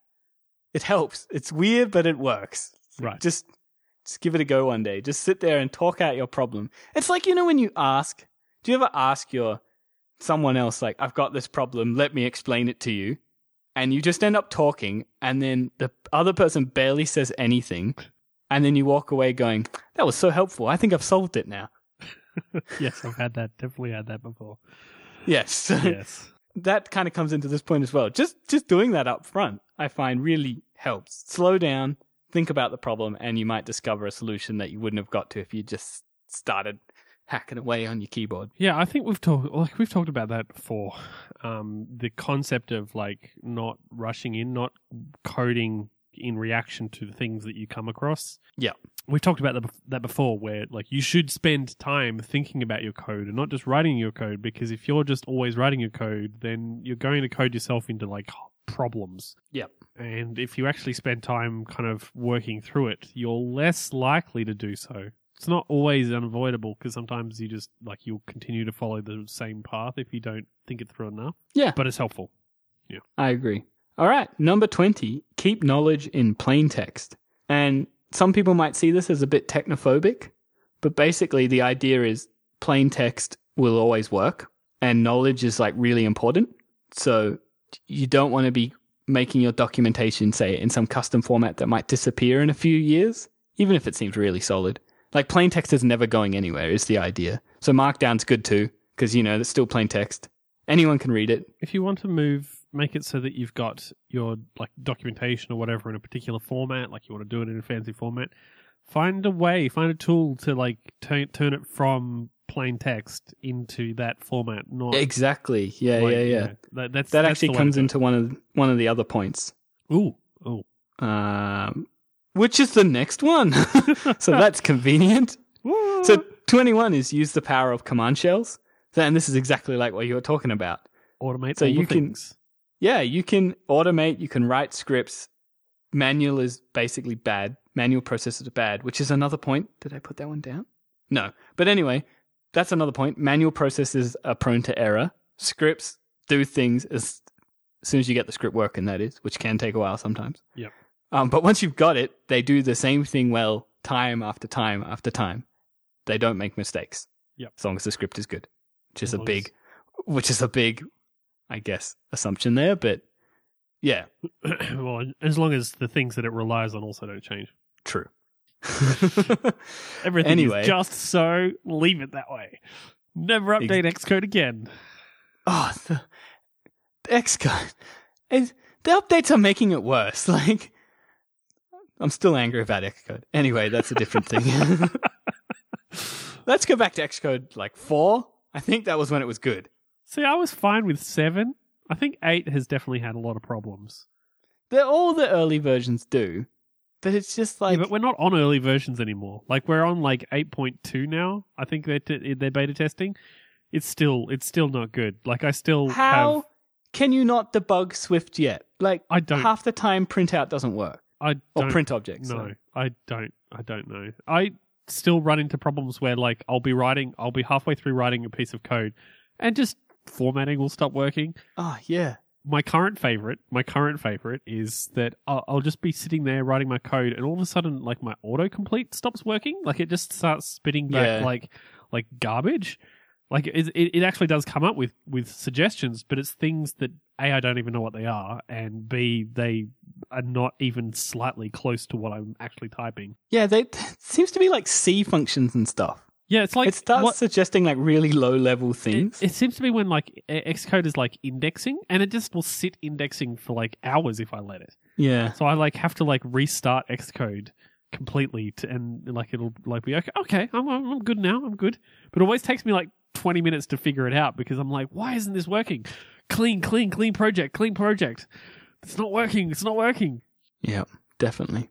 It helps. It's weird, but it works. Right. Just give it a go one day. Just sit there and talk out your problem. It's like, you know, when you ask, do you ever ask someone else, like, I've got this problem, let me explain it to you. And you just end up talking, and then the other person barely says anything, and then you walk away going, that was so helpful. I think I've solved it now. Yes, I've had that. Definitely had that before. Yes. That kind of comes into this point as well. Just doing that up front, I find really helps. Slow down, think about the problem, and you might discover a solution that you wouldn't have got to if you just started hacking away on your keyboard. Yeah, I think we've talked about that before. The concept of like not rushing in, not coding in reaction to the things that you come across. Yeah. We've talked about that before, where like you should spend time thinking about your code and not just writing your code, because if you're just always writing your code, then you're going to code yourself into like problems. Yep. And if you actually spend time kind of working through it, you're less likely to do so. It's not always unavoidable, because sometimes you just like you'll continue to follow the same path if you don't think it through enough. Yeah. But it's helpful. Yeah. I agree. All right, number 20, keep knowledge in plain text. And some people might see this as a bit technophobic, but basically the idea is plain text will always work, and knowledge is like really important. So you don't want to be making your documentation, say, in some custom format that might disappear in a few years, even if it seems really solid. Like plain text is never going anywhere is the idea. So Markdown's good too, because, you know, it's still plain text. Anyone can read it. If you want to make it so that you've got your like documentation or whatever in a particular format, like you want to do it in a fancy format, find a tool to like turn it from plain text into that format. Not exactly. Yeah, like, yeah. You know, that's actually comes into one of the other points. Ooh. Which is the next one. So that's convenient. What? So 21 is use the power of command shells. And this is exactly like what you were talking about. Automate so all you the things. You can automate, you can write scripts. Manual is basically bad. Manual processes are bad, which is another point. Did I put that one down? No. But anyway, that's another point. Manual processes are prone to error. Scripts do things as soon as you get the script working, that is, which can take a while sometimes. Yep. But once you've got it, they do the same thing well time after time after time. They don't make mistakes. Yep. As long as the script is good. Which is a big, I guess, assumption there, but yeah. Well, as long as the things that it relies on also don't change. True. Everything is just so, leave it that way. Never update Xcode again. Oh, the Xcode. The updates are making it worse. Like, I'm still angry about Xcode. Anyway, that's a different thing. Let's go back to Xcode, like 4. I think that was when it was good. See, I was fine with 7. I think 8 has definitely had a lot of problems. All the early versions do, but it's just like... Yeah, but we're not on early versions anymore. Like, we're on like 8.2 now. I think they're beta testing. It's still not good. Like, I still How can you not debug Swift yet? Like, I don't... half the time printout doesn't work. Or print objects. No, so. I don't know. I still run into problems where like I'll be halfway through writing a piece of code and just formatting will stop working. Oh, yeah. My current favorite is that I'll just be sitting there writing my code and all of a sudden like my autocomplete stops working. Like it just starts spitting back like garbage. Like it actually does come up with suggestions, but it's things that A, I don't even know what they are, and B, they are not even slightly close to what I'm actually typing. Yeah, it seems to be like C functions and stuff. Yeah, it's like... It starts suggesting like really low-level things. It seems to be when like Xcode is like indexing, and it just will sit indexing for like hours if I let it. Yeah. So I like have to like restart Xcode completely and like it'll like be okay, I'm good now, I'm good. But it always takes me like 20 minutes to figure it out because I'm like, why isn't this working? Clean project. It's not working. Yeah, definitely.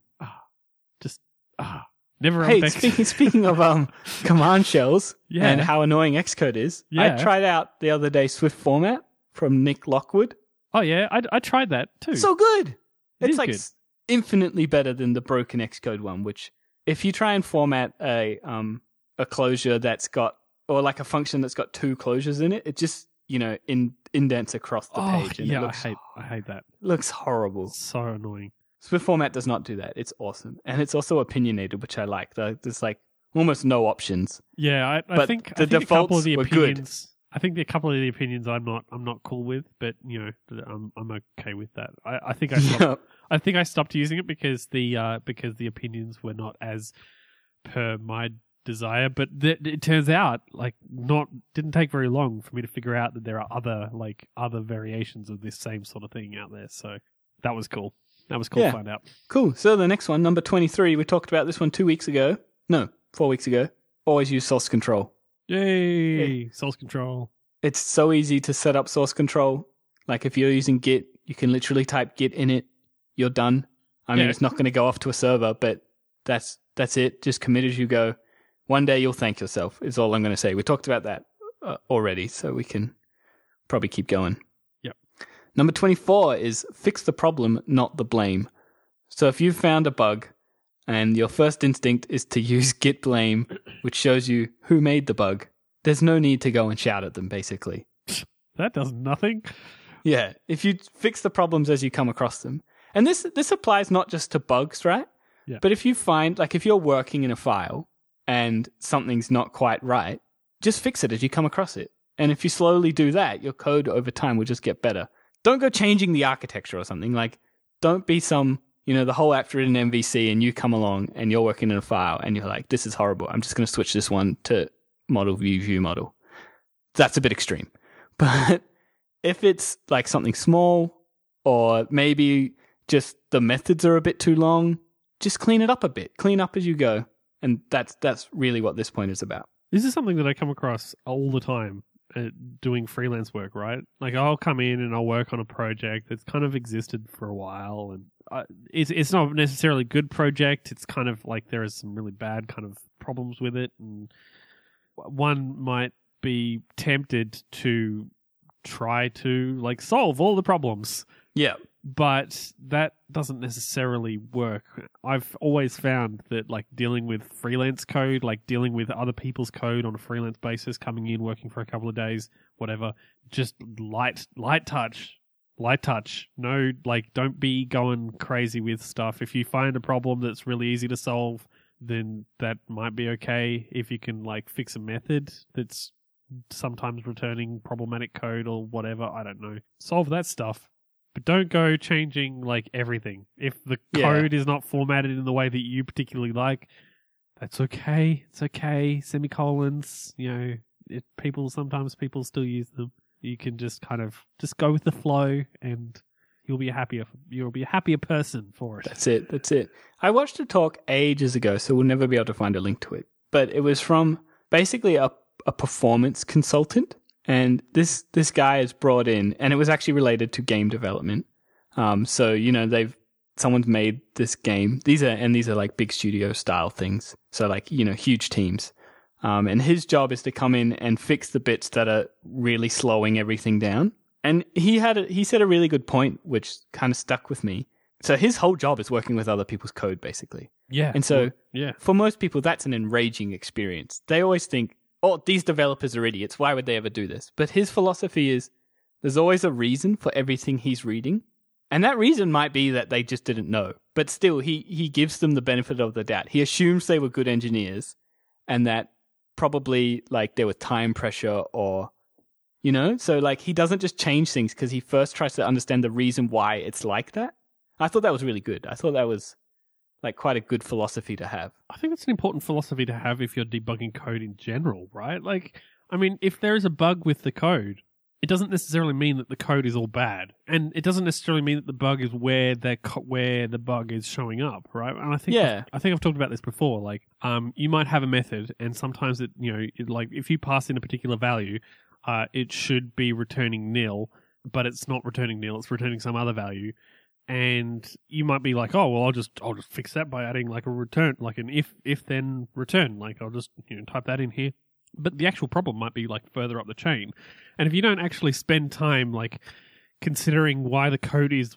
Never. Hey, speaking of command shells and how annoying Xcode is, I tried out the other day Swift Format from Nick Lockwood. Oh yeah, I tried that too. So good. It's infinitely better than the broken Xcode one, which if you try and format a closure that's got, or like a function that's got two closures in it, it just, you know, indents across the page. And it looks, I hate that. Looks horrible. So annoying. Swift Format does not do that. It's awesome. And it's also opinionated, which I like. There's like almost no options. Yeah, I think a couple of the opinions were good. I think a couple of the opinions I'm not cool with, but you know, I'm okay with that. I think I stopped using it because the opinions were not as per my desire, but it turns out like didn't take very long for me to figure out that there are other variations of this same sort of thing out there. So that was cool. To find out. Cool. So the next one, number 23, we talked about this one 4 weeks ago. Always use source control. Yay! Yeah. Source control. It's so easy to set up source control. Like if you're using Git, you can literally type Git in it. You're done. I mean, it's not going to go off to a server, but that's it. Just commit as you go. One day you'll thank yourself, is all I'm going to say. We talked about that already, so we can probably keep going. Yep. Number 24 is fix the problem, not the blame. So if you've found a bug and your first instinct is to use git blame, which shows you who made the bug, there's no need to go and shout at them, basically. That does nothing. Yeah, if you fix the problems as you come across them. And this applies not just to bugs, right? Yeah. But if you find, like if you're working in a file, and something's not quite right, just fix it as you come across it. And if you slowly do that, your code over time will just get better. Don't go changing the architecture or something. Like, don't be some, you know, the whole app's written in MVC and you come along and you're working in a file and you're like, this is horrible. I'm just going to switch this one to model view model. That's a bit extreme. But if it's like something small, or maybe just the methods are a bit too long, just clean it up a bit. Clean up as you go. And that's really what this point is about. This is something that I come across all the time doing freelance work, right? Like, I'll come in and I'll work on a project that's kind of existed for a while, and it's not necessarily a good project. It's kind of like there is some really bad kind of problems with it, and one might be tempted to try to like solve all the problems. Yeah. But that doesn't necessarily work. I've always found that like dealing with freelance code, like dealing with other people's code on a freelance basis, coming in, working for a couple of days, whatever, just light touch. No, like, don't be going crazy with stuff. If you find a problem that's really easy to solve, then that might be okay. If you can like fix a method that's sometimes returning problematic code or whatever, I don't know, solve that stuff. But don't go changing like everything. If the code is not formatted in the way that you particularly like, that's okay. It's okay. Semicolons, you know, people still use them. You can just kind of just go with the flow, and you'll be a happier person for it. That's it. I watched a talk ages ago, so we'll never be able to find a link to it. But it was from basically a performance consultant. And this guy is brought in, and it was actually related to game development. So, you know, someone's made this game. These are like big studio style things. So like, you know, huge teams. And his job is to come in and fix the bits that are really slowing everything down. And he said a really good point, which kind of stuck with me. So his whole job is working with other people's code, basically. Yeah. And so for most people, that's an enraging experience. They always think, oh, these developers are idiots. Why would they ever do this? But his philosophy is there's always a reason for everything he's reading. And that reason might be that they just didn't know. But still, he gives them the benefit of the doubt. He assumes they were good engineers, and that probably like there was time pressure or, you know, so like he doesn't just change things because he first tries to understand the reason why it's like that. I thought that was really good. I thought that was like quite a good philosophy to have. I think that's an important philosophy to have if you're debugging code in general, right? Like, I mean, if there is a bug with the code, it doesn't necessarily mean that the code is all bad, and it doesn't necessarily mean that the bug is where the bug is showing up, right? And I think I've talked about this before. Like, you might have a method, and sometimes it, you know, it, like if you pass in a particular value, it should be returning nil, but it's not returning nil; it's returning some other value. And you might be like, oh, well, I'll just fix that by adding like a return, like an if then return. Like, I'll just, you know, type that in here. But the actual problem might be like further up the chain. And if you don't actually spend time like considering why the code is,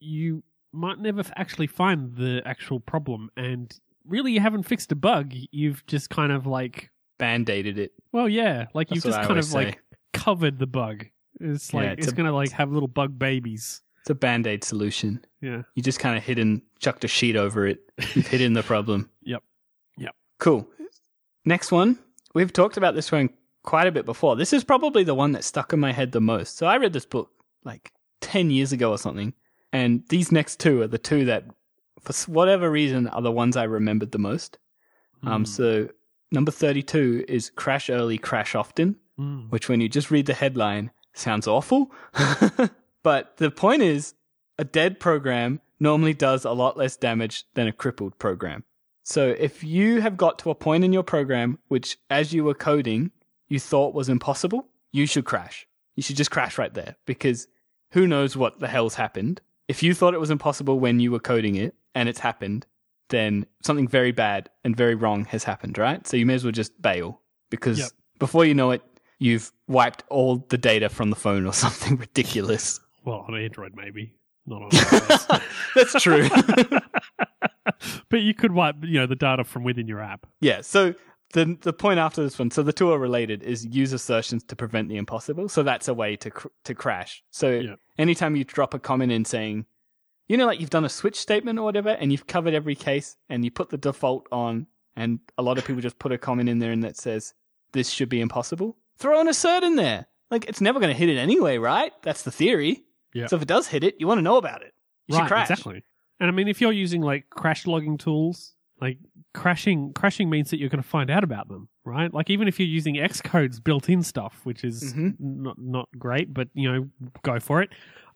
you might never actually find the actual problem. And really, you haven't fixed a bug. You've just kind of like band-aided it. Well, yeah, like that's you've just kind of like covered the bug. It's like it's going to like have little bug babies. It's a Band-Aid solution. Yeah. You just kind of chucked a sheet over it. You've hidden the problem. Yep. Cool. Next one. We've talked about this one quite a bit before. This is probably the one that stuck in my head the most. So I read this book like 10 years ago or something. And these next two are the two that, for whatever reason, are the ones I remembered the most. So number 32 is Crash Early, Crash Often, which when you just read the headline, sounds awful. But the point is, a dead program normally does a lot less damage than a crippled program. So if you have got to a point in your program which, as you were coding, you thought was impossible, you should crash. You should just crash right there, because who knows what the hell's happened. If you thought it was impossible when you were coding it and it's happened, then something very bad and very wrong has happened, right? So you may as well just bail, because before you know it, you've wiped all the data from the phone or something ridiculous. Well, on Android, maybe. Not on iOS. That's true. But you could wipe, you know, the data from within your app. Yeah, so the point after this one, so the two are related, is use assertions to prevent the impossible. So that's a way to crash. So anytime you drop a comment in saying, you know, like you've done a switch statement or whatever, and you've covered every case, and you put the default on, And a lot of people just put a comment in there and that says, this should be impossible. Throw an assert in there. Like, it's never going to hit it anyway, right? That's the theory. Yeah. So if it does hit it, you want to know about it. You should crash. Exactly. And I mean, if you're using like crash logging tools, like crashing means that you're going to find out about them, right? Like even if you're using Xcode's built-in stuff, which is not great, but you know, go for it.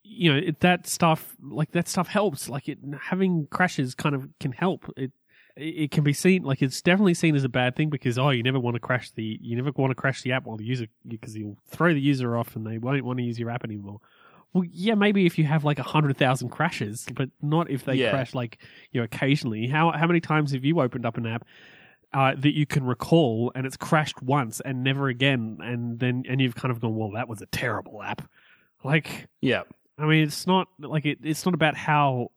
You know, that stuff helps. Like having crashes kind of can help. It can be seen, like it's definitely seen as a bad thing because you never want to crash the app while the user, because you'll throw the user off and they won't want to use your app anymore. Well, yeah, maybe if you have like 100,000 crashes, but not if they crash like, you know, occasionally. How many times have you opened up an app that you can recall and it's crashed once and never again, and you've kind of gone, well, that was a terrible app. Like, yeah, I mean, it's not like it's not about how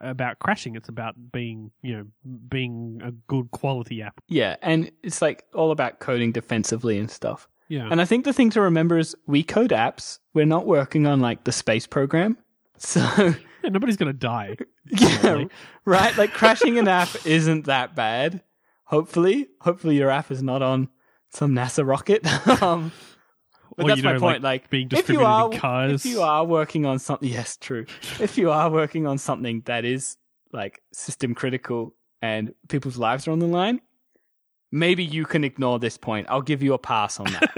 about crashing. It's about being a good quality app. Yeah, and it's like all about coding defensively and stuff. Yeah. And I think the thing to remember is we code apps. We're not working on like the space program. So nobody's going to die. Yeah, right? Like crashing an app isn't that bad. Hopefully your app is not on some NASA rocket. But that's my point. Like being distributed in cars. If you are working on something, yes, true. If you are working on something that is like system critical and people's lives are on the line, maybe you can ignore this point. I'll give you a pass on that.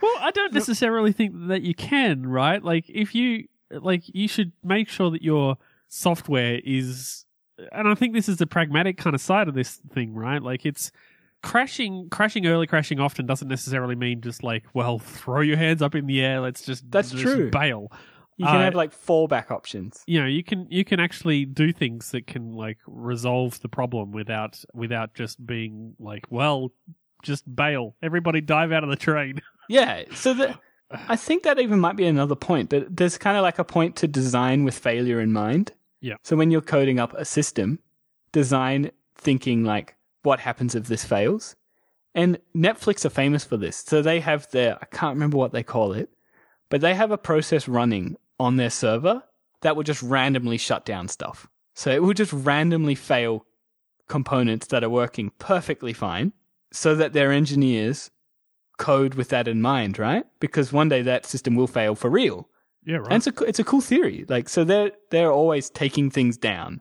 Well, I don't necessarily think that you can, right? Like, if you, like, you should make sure that your software is, and I think this is the pragmatic kind of side of this thing, right? Like, it's crashing early, crashing often doesn't necessarily mean just like, well, throw your hands up in the air. Let's just bail. You can have like fallback options. You know, you can actually do things that can like resolve the problem without just being like, well, just bail. Everybody dive out of the train. Yeah. So I think that even might be another point, that there's kind of like a point to design with failure in mind. Yeah. So when you're coding up a system, design thinking like, what happens if this fails? And Netflix are famous for this. So they have their, I can't remember what they call it, but they have a process running on their server that will just randomly shut down stuff. So it will just randomly fail components that are working perfectly fine so that their engineers code with that in mind, right? Because one day that system will fail for real. Yeah, right. And it's a cool theory. Like, so they're always taking things down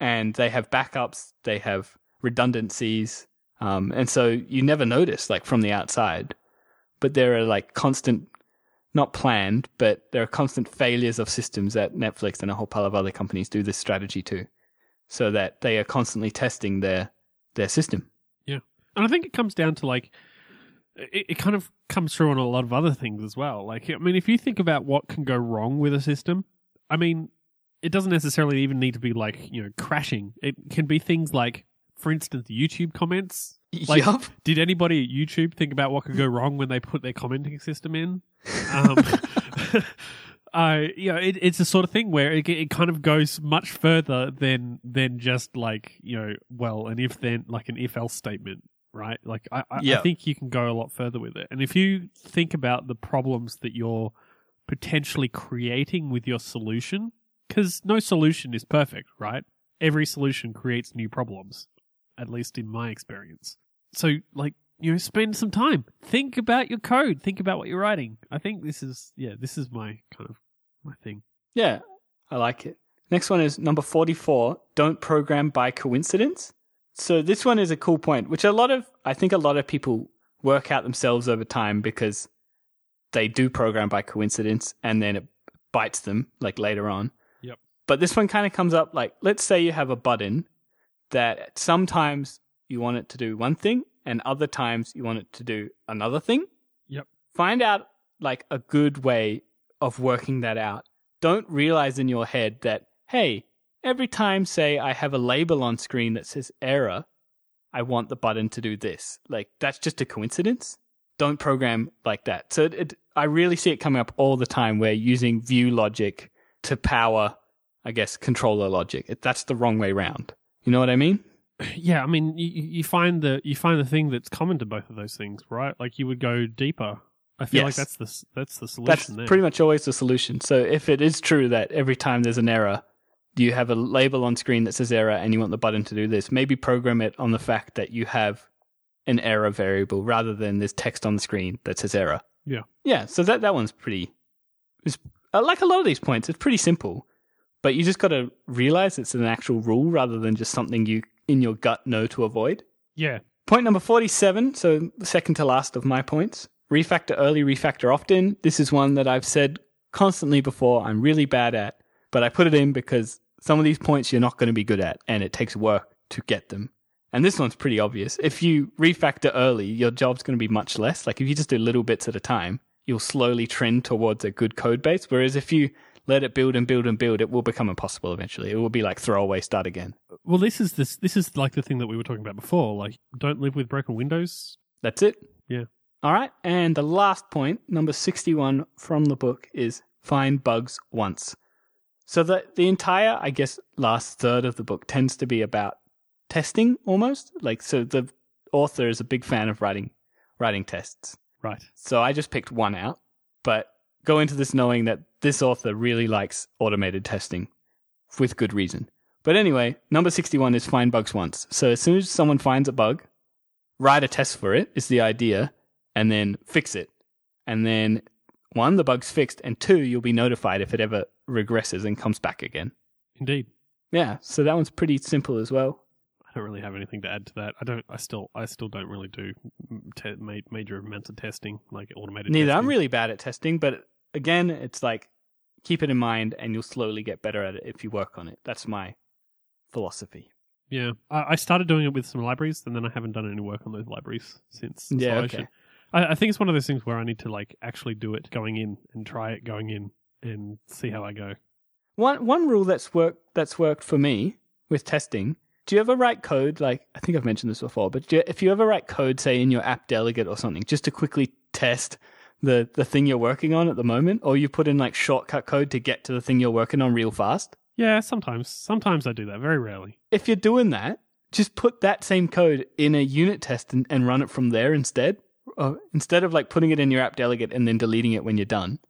and they have backups, they have redundancies, and so you never notice, like, from the outside. But there are, like, constant... not planned, but there are constant failures of systems at Netflix, and a whole pile of other companies do this strategy too, so that they are constantly testing their system. Yeah. And I think it comes down to like, it kind of comes through on a lot of other things as well. Like, I mean, if you think about what can go wrong with a system, I mean, it doesn't necessarily even need to be like, you know, crashing. It can be things like, for instance, YouTube comments. Like, yep. Did anybody at YouTube think about what could go wrong when they put their commenting system in? You know, it's the sort of thing where it kind of goes much further than just like, you know, well, and if then, like an if else statement, right? Like I think you can go a lot further with it. And if you think about the problems that you're potentially creating with your solution, because no solution is perfect, right? Every solution creates new problems, at least in my experience. So, like, you know, spend some time. Think about your code. Think about what you're writing. I think this is my kind of my thing. Yeah, I like it. Next one is number 44, don't program by coincidence. So this one is a cool point, which I think a lot of people work out themselves over time because they do program by coincidence and then it bites them like later on. Yep. But this one kind of comes up like, let's say you have a button that sometimes you want it to do one thing and other times you want it to do another thing. Yep. Find out like a good way of working that out. Don't realize in your head that, hey, every time, say, I have a label on screen that says error, I want the button to do this. Like, that's just a coincidence. Don't program like that. So I really see it coming up all the time where using view logic to power, I guess, controller logic. That's the wrong way round. You know what I mean? Yeah, I mean, you find the thing that's common to both of those things, right? Like you would go deeper. I feel like that's the solution. That's pretty much always the solution. So if it is true that every time there's an error, you have a label on screen that says error and you want the button to do this, maybe program it on the fact that you have an error variable rather than this text on the screen that says error. Yeah. Yeah. So that one's pretty, it's like a lot of these points, it's pretty simple, but you just got to realize it's an actual rule rather than just something you in your gut know to avoid. Yeah. Point number 47. So second to last of my points, refactor early, refactor often. This is one that I've said constantly before. I'm really bad at, but I put it in because some of these points you're not going to be good at and it takes work to get them. And this one's pretty obvious. If you refactor early, your job's going to be much less. Like if you just do little bits at a time, you'll slowly trend towards a good code base. Whereas if you let it build and build and build, it will become impossible eventually. It will be like throwaway, start again. Well, this is like the thing that we were talking about before. Like, don't live with broken windows. That's it. Yeah. All right. And the last point, number 61 from the book, is find bugs once. So the entire, I guess, last third of the book tends to be about testing almost. Like, so the author is a big fan of writing tests. Right. So I just picked one out, but go into this knowing that this author really likes automated testing with good reason. But anyway, number 61 is find bugs once. So as soon as someone finds a bug, write a test for it is the idea, and then fix it. And then one, the bug's fixed, and two, you'll be notified if it ever regresses and comes back again. Indeed. Yeah. So that one's pretty simple as well. I don't really have anything to add to that. I still don't really do major amounts of testing, like automated testing. Neither. I'm really bad at testing, but again, it's like, keep it in mind and you'll slowly get better at it if you work on it. That's my philosophy. Yeah. I started doing it with some libraries and then I haven't done any work on those libraries since. Yeah, so okay. I think it's one of those things where I need to like actually do it going in and try it going in and see how I go. One rule that's worked for me with testing. Do you ever write code, like, I think I've mentioned this before, but if you ever write code, say, in your app delegate or something, just to quickly test the thing you're working on at the moment, or you put in, like, shortcut code to get to the thing you're working on real fast? Yeah, sometimes. Sometimes I do that, very rarely. If you're doing that, just put that same code in a unit test and run it from there instead. Instead of, like, putting it in your app delegate and then deleting it when you're done,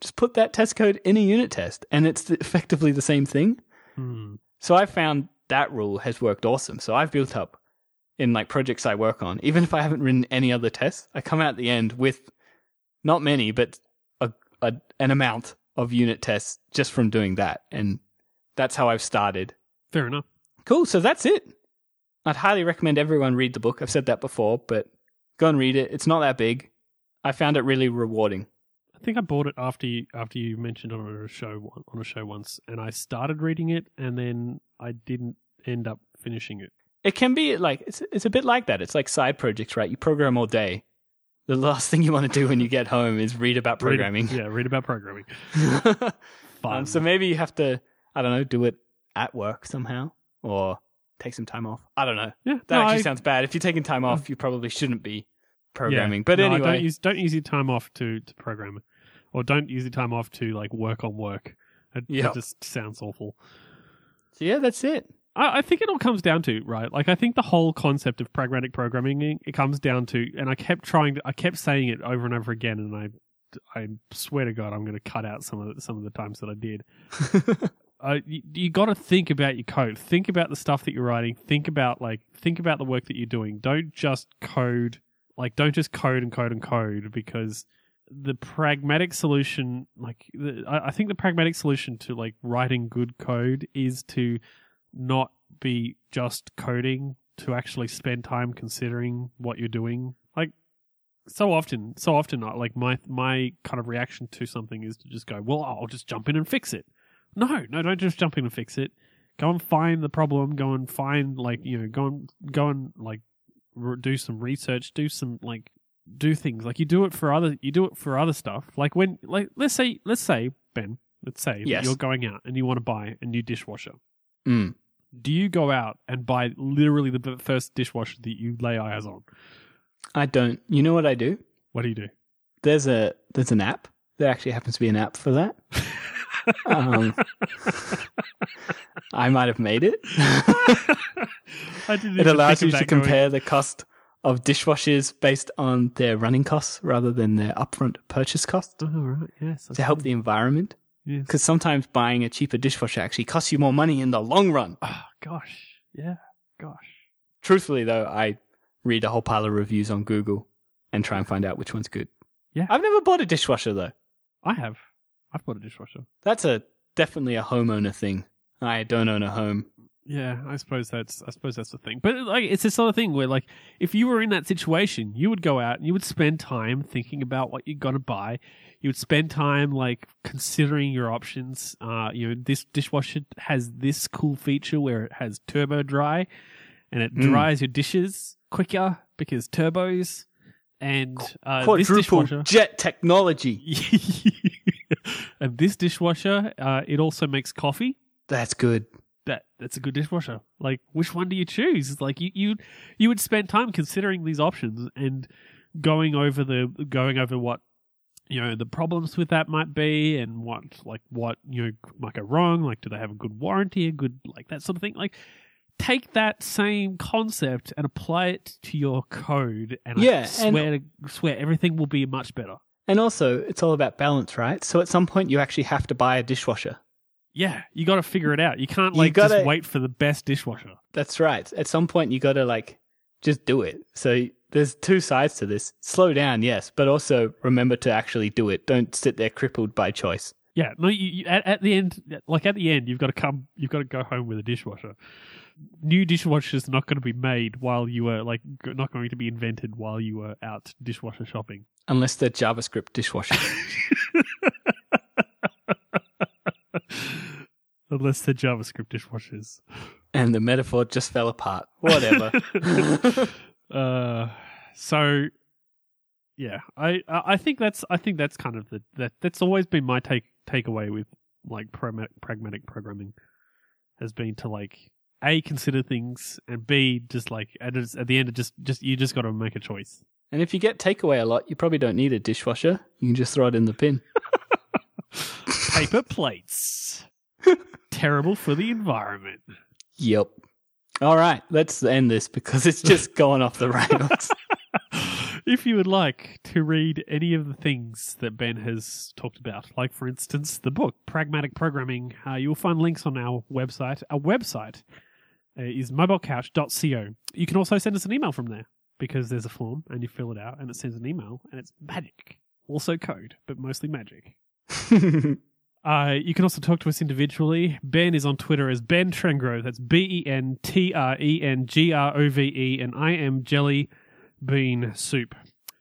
just put that test code in a unit test, and it's effectively the same thing. Hmm. So I found that rule has worked awesome. So I've built up in like projects I work on, even if I haven't written any other tests, I come out at the end with not many, but an amount of unit tests just from doing that. And that's how I've started. Fair enough. Cool. So that's it. I'd highly recommend everyone read the book. I've said that before, but go and read it. It's not that big. I found it really rewarding. I think I bought it after you mentioned it on a show once, and I started reading it, and then I didn't end up finishing it. It can be like it's a bit like that. It's like side projects, right? You program all day. The last thing you want to do when you get home is read about programming. Read about programming. Fun. So maybe you have to, I don't know, do it at work somehow, or take some time off. I don't know. Yeah, that sounds bad. If you're taking time off, you probably shouldn't be programming. Yeah. But anyway, don't use your time off to program. Or don't use the time off to like work on work. It just sounds awful. So yeah, that's it. I think it all comes down to, right? Like I think the whole concept of pragmatic programming, it comes down to, and I kept saying it over and over again, and I swear to God, I'm going to cut out some of the times that I did. You got to think about your code. Think about the stuff that you're writing. Think about the work that you're doing. Don't just code. Like don't just code and code and code because. The pragmatic solution, I think the pragmatic solution to like writing good code is to not be just coding, to actually spend time considering what you're doing. Like so often, like my kind of reaction to something is to just go, well, I'll just jump in and fix it. No, don't just jump in and fix it. Go and find the problem. Go and find do some research, do things like you do it for other stuff. Like when, like let's say Ben, yes. You're going out and you want to buy a new dishwasher. Mm. Do you go out and buy literally the first dishwasher that you lay eyes on? I don't. You know what I do? What do you do? There's an app. There actually happens to be an app for that. I might have made it. I didn't. It allows you to compare the cost of dishwashers based on their running costs rather than their upfront purchase costs. Oh, right. Yes, to help the environment. Yes. Because sometimes buying a cheaper dishwasher actually costs you more money in the long run. Oh, gosh. Yeah. Gosh. Truthfully, though, I read a whole pile of reviews on Google and try and find out which one's good. Yeah. I've never bought a dishwasher, though. I have. I've bought a dishwasher. That's definitely a homeowner thing. I don't own a home. Yeah, I suppose that's the thing. But like, it's this sort of thing where, like, if you were in that situation, you would go out and you would spend time thinking about what you're gonna buy. You would spend time like considering your options. This dishwasher has this cool feature where it has turbo dry, and it dries your dishes quicker because turbos and quadruple this dishwasher, jet technology. And this dishwasher, it also makes coffee. That's good. That's a good dishwasher. Like, which one do you choose? Like, you would spend time considering these options and going over what, you know, the problems with that might be, and what you know might go wrong. Like, do they have a good warranty? A good, like, that sort of thing. Like, take that same concept and apply it to your code, and I swear everything will be much better. And also, it's all about balance, right? So at some point, you actually have to buy a dishwasher. Yeah, you got to figure it out. You can't just wait for the best dishwasher. That's right. At some point, you got to just do it. So there's two sides to this. Slow down, yes, but also remember to actually do it. Don't sit there crippled by choice. Yeah, no. You at the end, you've got to go home with a dishwasher. New dishwashers are not going to be made while you were not going to be invented while you were out dishwasher shopping, unless they're JavaScript dishwashers. Unless they're JavaScript dishwashers. And the metaphor just fell apart. Whatever. Yeah, I think that's kind of that's always been my takeaway with like pragmatic programming, has been to A, consider things, and B, at the end of just you just got to make a choice. And if you get takeaway a lot, you probably don't need a dishwasher. You can just throw it in the bin. Paper plates. Terrible for the environment. Yep. All right, let's end this because it's just gone off the rails. If you would like to read any of the things that Ben has talked about, like, for instance, the book, Pragmatic Programming, you'll find links on our website. Our website is mobilecouch.co. You can also send us an email from there because there's a form and you fill it out and it sends an email and it's magic. Also code, but mostly magic. You can also talk to us individually. Ben is on Twitter as Ben Trengrove. That's BenTrengrove, and I am Jelly Bean Soup.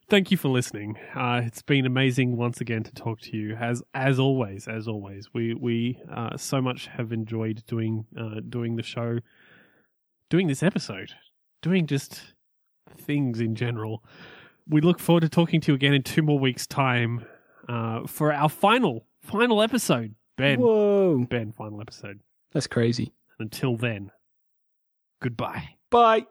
Thank you for listening. It's been amazing once again to talk to you. As always, we so much have enjoyed doing the show, doing this episode, doing just things in general. We look forward to talking to you again in 2 more weeks' time. For our final episode, Ben. Whoa. Ben, final episode. That's crazy. Until then, goodbye. Bye.